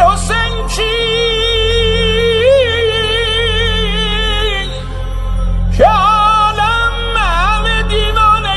حسین چی که عالم همه دیوانه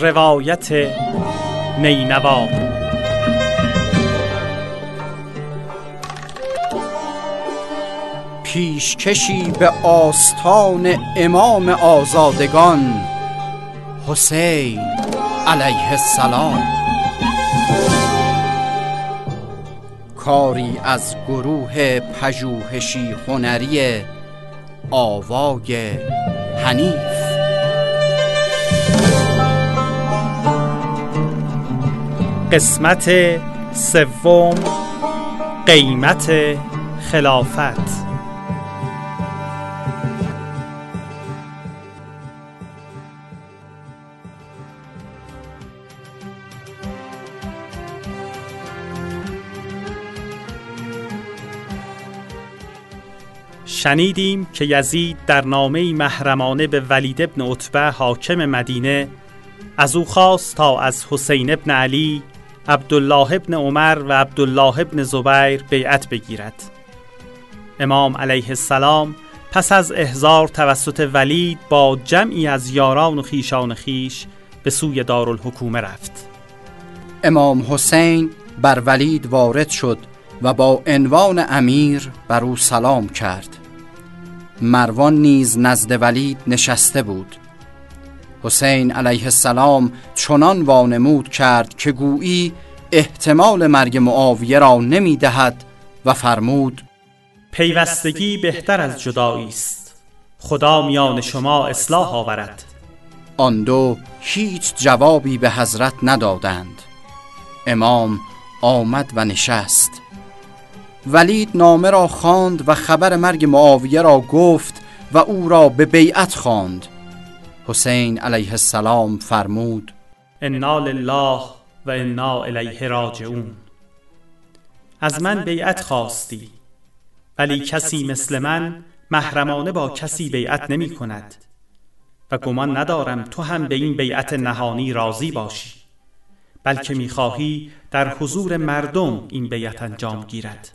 روایت نینوا. پیشکشی به آستان امام آزادگان حسین علیه السلام. کاری از گروه پژوهشی هنری آواگ هنیف. قسمت سوم، قیمت خلافت. شنیدیم که یزید در نامه‌ای محرمانه به ولید بن عتبه حاکم مدینه از او خواست تا از حسین بن علی، عبدالله ابن عمر و عبدالله ابن زبیر بیعت بگیرد. امام علیه السلام پس از احضار توسط ولید با جمعی از یاران و خیشان خیش به سوی دارالحکومه رفت. امام حسین بر ولید وارد شد و با عنوان امیر بر او سلام کرد. مروان نیز نزد ولید نشسته بود. حسین علیه السلام چنان وانمود کرد که گویی احتمال مرگ معاویه را نمی دهد و فرمود: پیوستگی بهتر از جدایی است. خدا میان شما اصلاح آورد. آن دو هیچ جوابی به حضرت ندادند. امام آمد و نشست. ولید نامه را خواند و خبر مرگ معاویه را گفت و او را به بیعت خواند. حسین علیه السلام فرمود: انا لله و انا الیه راجعون. از من بیعت خواستی، ولی کسی مثل من محرمانه با کسی بیعت نمی کند و گمان ندارم تو هم به این بیعت نهانی راضی باشی، بلکه می خواهی در حضور مردم این بیعت انجام گیرد.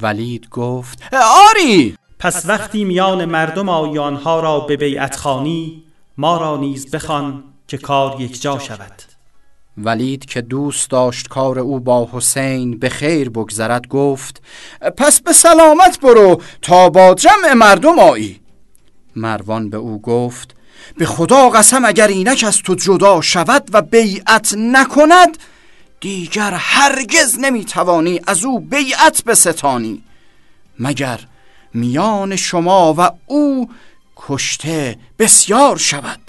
ولید گفت: آری، پس وقتی میان مردم آیانها را به بیعت خوانی، ما را نیز بخوان که کار یکجا شود. ولید که دوست داشت کار او با حسین به خیر بگذرد گفت: پس به سلامت برو تا با جمع مردم آیی. مروان به او گفت: به خدا قسم اگر اینک از تو جدا شود و بیعت نکند، دیگر هرگز نمیتوانی از او بیعت بستانی، مگر میان شما و او کشته بسیار شود.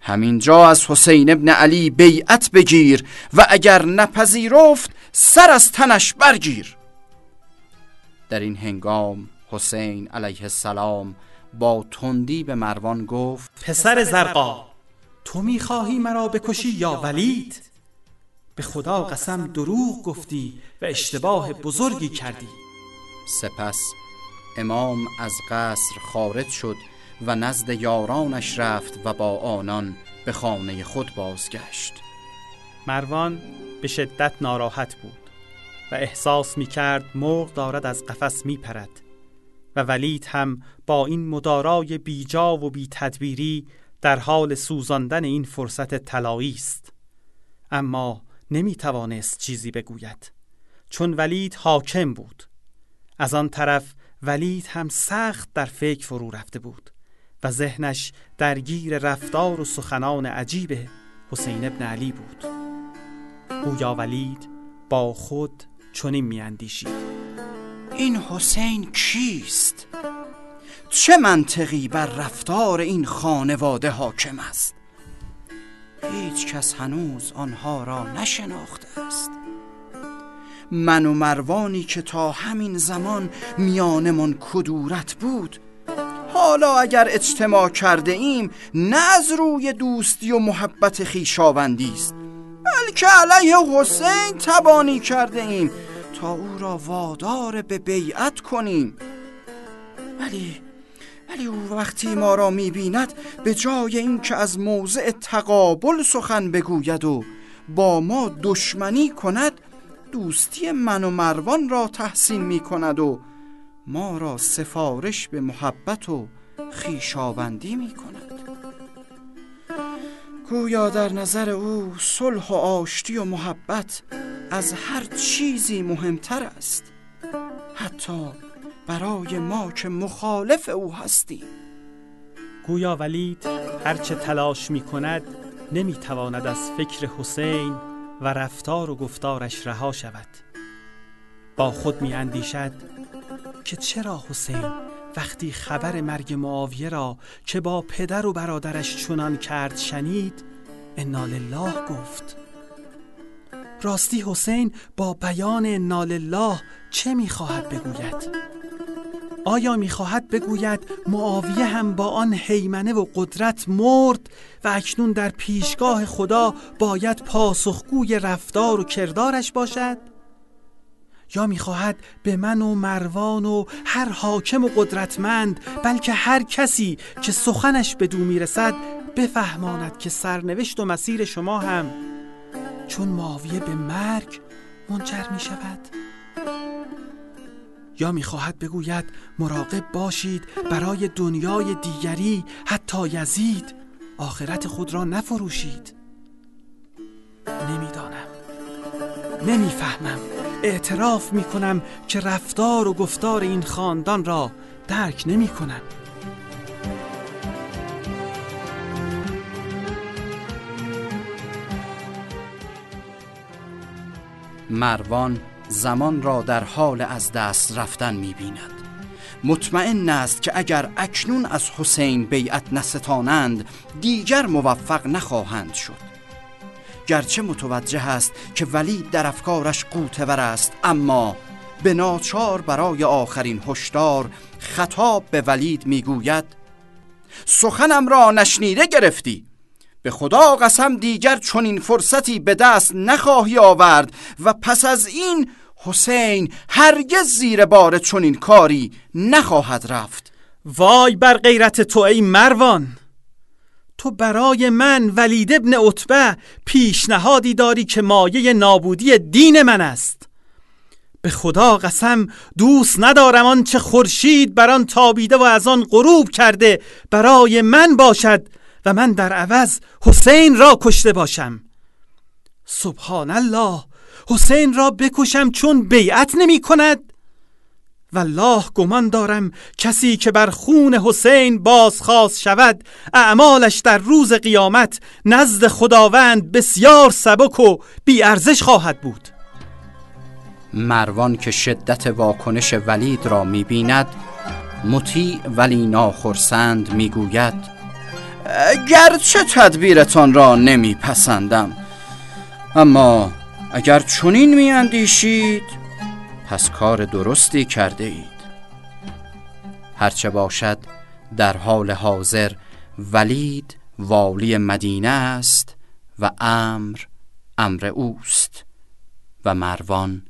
همینجا از حسین بن علی بیعت بگیر و اگر نپذیرفت سر از تنش برگیر. در این هنگام حسین علیه السلام با تندی به مروان گفت: پسر زرقا، تو میخواهی مرا بکشی یا ولید؟ به خدا قسم دروغ گفتی و اشتباه بزرگی کردی. سپس امام از قصر خارج شد و نزد یارانش رفت و با آنان به خانه خود بازگشت. مروان به شدت ناراحت بود و احساس می‌کرد مرغ دارد از قفس می‌پرد و ولید هم با این مدارای بیجا و بی تدبیری در حال سوزاندن این فرصت طلایی است. اما نمی‌توانست چیزی بگوید، چون ولید حاکم بود. از آن طرف ولید هم سخت در فکر فرو رفته بود و ذهنش درگیر رفتار و سخنان عجیب حسین بن علی بود. گویا ولید با خود چنین می‌اندیشید: این حسین کیست؟ چه منطقی بر رفتار این خانواده حاکم است؟ هیچ کس هنوز آنها را نشناخته است. من و مروانی که تا همین زمان میانمان کدورت بود، حالا اگر اجتماع کرده ایم نه از روی دوستی و محبت خویشاوندی است، بلکه علیه حسین تبانی کرده ایم تا او را وادار به بیعت کنیم. ولی او وقتی ما را می‌بیند به جای این که از موضع تقابل سخن بگوید و با ما دشمنی کند، دوستی من و مروان را تحسین می‌کند و ما را سفارش به محبت و خویشاوندی می‌کند. گویا در نظر او صلح و آشتی و محبت از هر چیزی مهمتر است، حتی برای ما که مخالف او هستیم. گویا ولید هرچه تلاش می کند نمی تواند از فکر حسین و رفتار و گفتارش رها شود. با خود می اندیشد که چرا حسین وقتی خبر مرگ معاویه را که با پدر و برادرش چنان کرد شنید، انا لله گفت. راستی حسین با بیان انا لله چه می خواهد بگوید؟ آیا می‌خواهد بگوید معاویه هم با آن هیمنه و قدرت مرد و اکنون در پیشگاه خدا باید پاسخگوی رفتار و کردارش باشد؟ یا می‌خواهد به من و مروان و هر حاکم و قدرتمند، بلکه هر کسی که سخنش به دو میرسد بفهماند که سرنوشت و مسیر شما هم چون معاویه به مرگ منجر می‌شود؟ یا میخواهد بگوید مراقب باشید برای دنیای دیگری، حتی یزید، آخرت خود را نفروشید؟ نمیدانم، نمیفهمم. اعتراف میکنم که رفتار و گفتار این خاندان را درک نمیکنم. مروان زمان را در حال از دست رفتن می‌بیند. مطمئن است که اگر اکنون از حسین بیعت نستانند دیگر موفق نخواهند شد. گرچه متوجه است که ولید در افکارش قوتور است، اما به ناچار برای آخرین هشدار خطاب به ولید میگوید: سخنم را نشنیده گرفتی، به خدا قسم دیگر چنین فرصتی به دست نخواهی آورد و پس از این حسین هرگز زیر بار چنین کاری نخواهد رفت. وای بر غیرت تو ای مروان! تو برای من ولید ابن عتبه پیشنهادی داری که مایه نابودی دین من است. به خدا قسم دوست ندارم آن چه خورشید بر آن تابیده و از آن غروب کرده برای من باشد و من در عوض حسین را کشته باشم. سبحان الله، حسین را بکشم چون بیعت نمی کند؟ والله گمان دارم کسی که بر خون حسین بازخواست شود اعمالش در روز قیامت نزد خداوند بسیار سبک و بی‌ارزش خواهد بود. مروان که شدت واکنش ولید را می بیند، مطیع ولی ناخرسند می گوید: گرچه تدبیرتان را نمی پسندم، اما اگر چنین می اندیشید پس کار درستی کرده اید. هرچه باشد در حال حاضر ولید والی مدینه است و امر اوست و مروان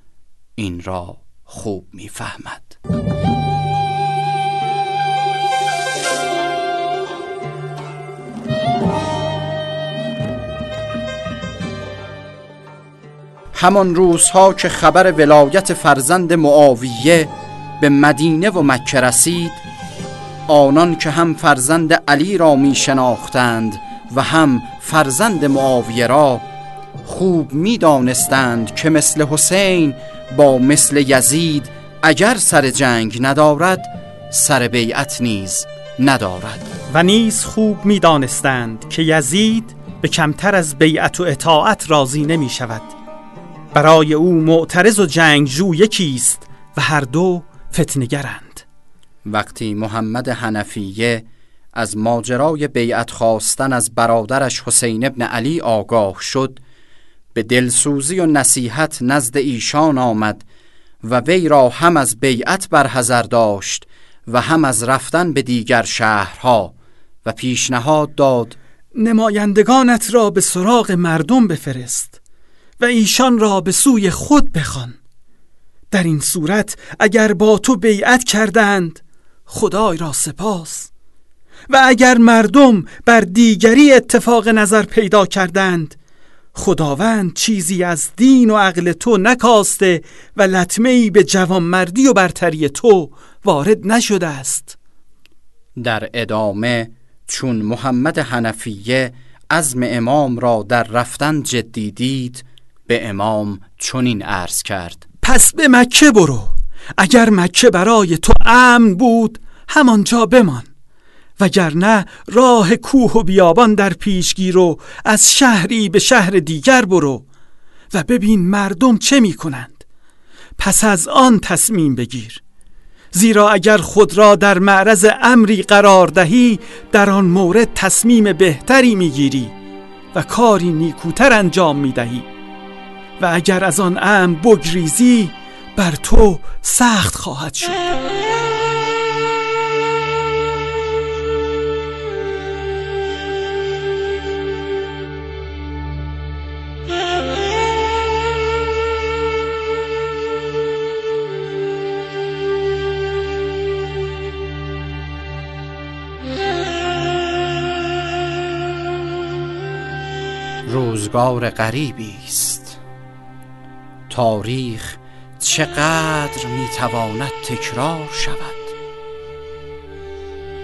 این را خوب می فهمد. همان روزها که خبر ولایت فرزند معاویه به مدینه و مکه رسید، آنان که هم فرزند علی را می شناختند و هم فرزند معاویه را، خوب می دانستند که مثل حسین با مثل یزید اگر سر جنگ ندارد سر بیعت نیز ندارد. و نیز خوب می دانستند که یزید به کمتر از بیعت و اطاعت راضی نمی شود. برای او معترض و جنگجو یکیست و هر دو فتنه‌گرند. وقتی محمد حنفیه از ماجرای بیعت خواستن از برادرش حسین بن علی آگاه شد، به دلسوزی و نصیحت نزد ایشان آمد و وی را هم از بیعت برحذر داشت و هم از رفتن به دیگر شهرها و پیشنهاد داد نمایندگانت را به سراغ مردم بفرست و ایشان را به سوی خود بخوان. در این صورت اگر با تو بیعت کردند خدای را سپاس، و اگر مردم بر دیگری اتفاق نظر پیدا کردند خداوند چیزی از دین و عقل تو نکاسته و لطمه‌ای به جوانمردی و برتری تو وارد نشده است. در ادامه چون محمد حنفیه عزم امام را در رفتن جدی دید، به امام چنین عرض کرد پس به مکه برو، اگر مکه برای تو امن بود همانجا بمان، وگرنه راه کوه و بیابان در پیشگیر و از شهری به شهر دیگر برو و ببین مردم چه می کنند، پس از آن تصمیم بگیر، زیرا اگر خود را در معرض امری قرار دهی در آن مورد تصمیم بهتری می گیری و کاری نیکوتر انجام می دهی، و اگر از آن امر بگریزی بر تو سخت خواهد شد. روزگار غریبی است. تاریخ چقدر میتواند تکرار شود.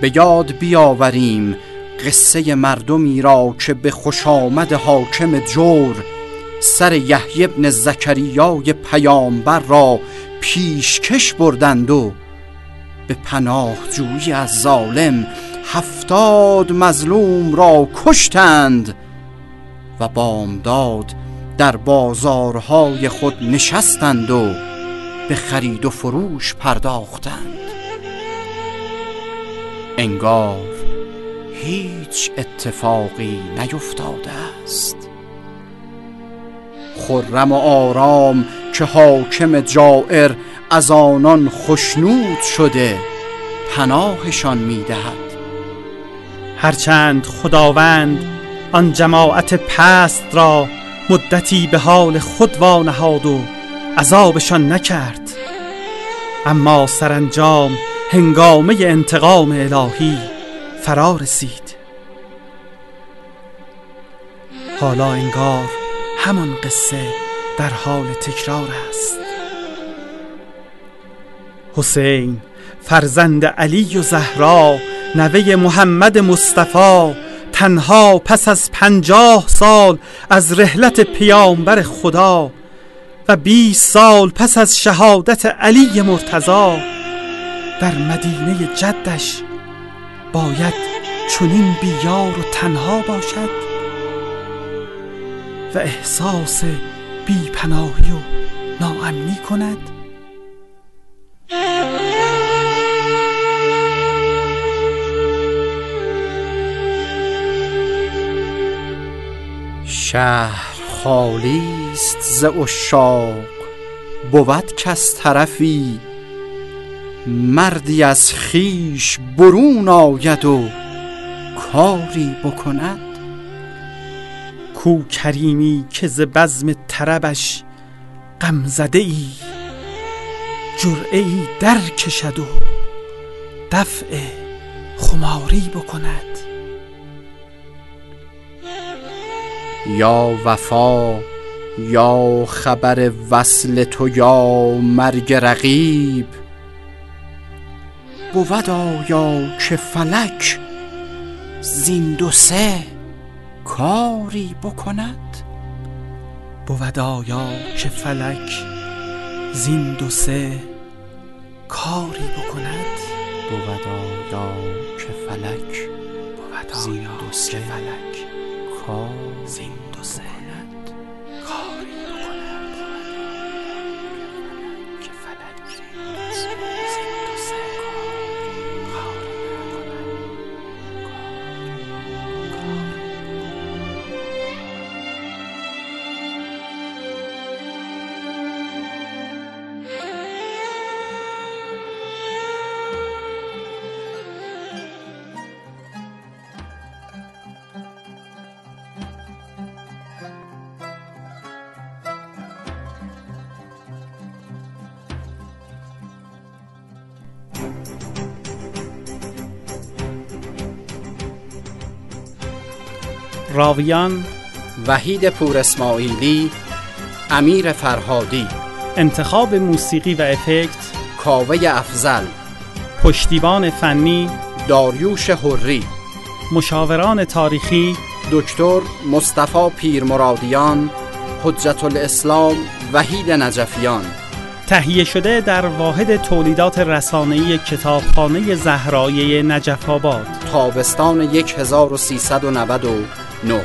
به یاد بیاوریم قصه مردمی را که به خوشامد حاکم جور سر یحیی بن زکریای پیامبر را پیشکش بردند و به پناهجویی از ظالم 70 مظلوم را کشتند و بامداد در بازارهای خود نشستند و به خرید و فروش پرداختند. انگار هیچ اتفاقی نیفتاده است. خرم و آرام که حاکم جائر از آنان خشنود شده پناهشان می‌دهد، هرچند خداوند آن جماعت پست را مدتی به حال خود وانهاد و عذابشان نکرد، اما سرانجام هنگامه انتقام الهی فرا رسید. حالا انگار همان قصه در حال تکرار است. حسین فرزند علی و زهرا نوه محمد مصطفی تنها پس از 50 سال از رحلت پیامبر خدا و 20 سال پس از شهادت علی مرتضی در مدینه جدش باید چنین بیار و تنها باشد و احساس بی پناهی و ناامنی کند؟ شهر خالی است ز عشاق، بود کس طرفی مردی از خیش برون آید و کاری بکند. کو کریمی که ز بزم طربش غم زده ای جرعه ای در کشد و دفع خماری بکند. یا وفا یا خبر وصل تو یا مرگ رقیب، بود آیا که فلک زیندوسه کاری بکند؟ بود آیا که فلک زیندوسه کاری بکند؟ بود آیا که فلک زیندوسه فلک زندوسه کاری بکند؟ که فلک زندوسه کاری بکند؟ راویان: وحید پور اسماعیلی، امیر فرهادی. انتخاب موسیقی و افکت: کاوه افضل. پشتیبان فنی: داریوش حری. مشاوران تاریخی: دکتر مصطفی پیر مرادیان، حجت الاسلام وحید نجفیان. تهیه شده در واحد تولیدات رسانه‌ای کتاب خانه زهرای نجف آباد، تابستان 1399.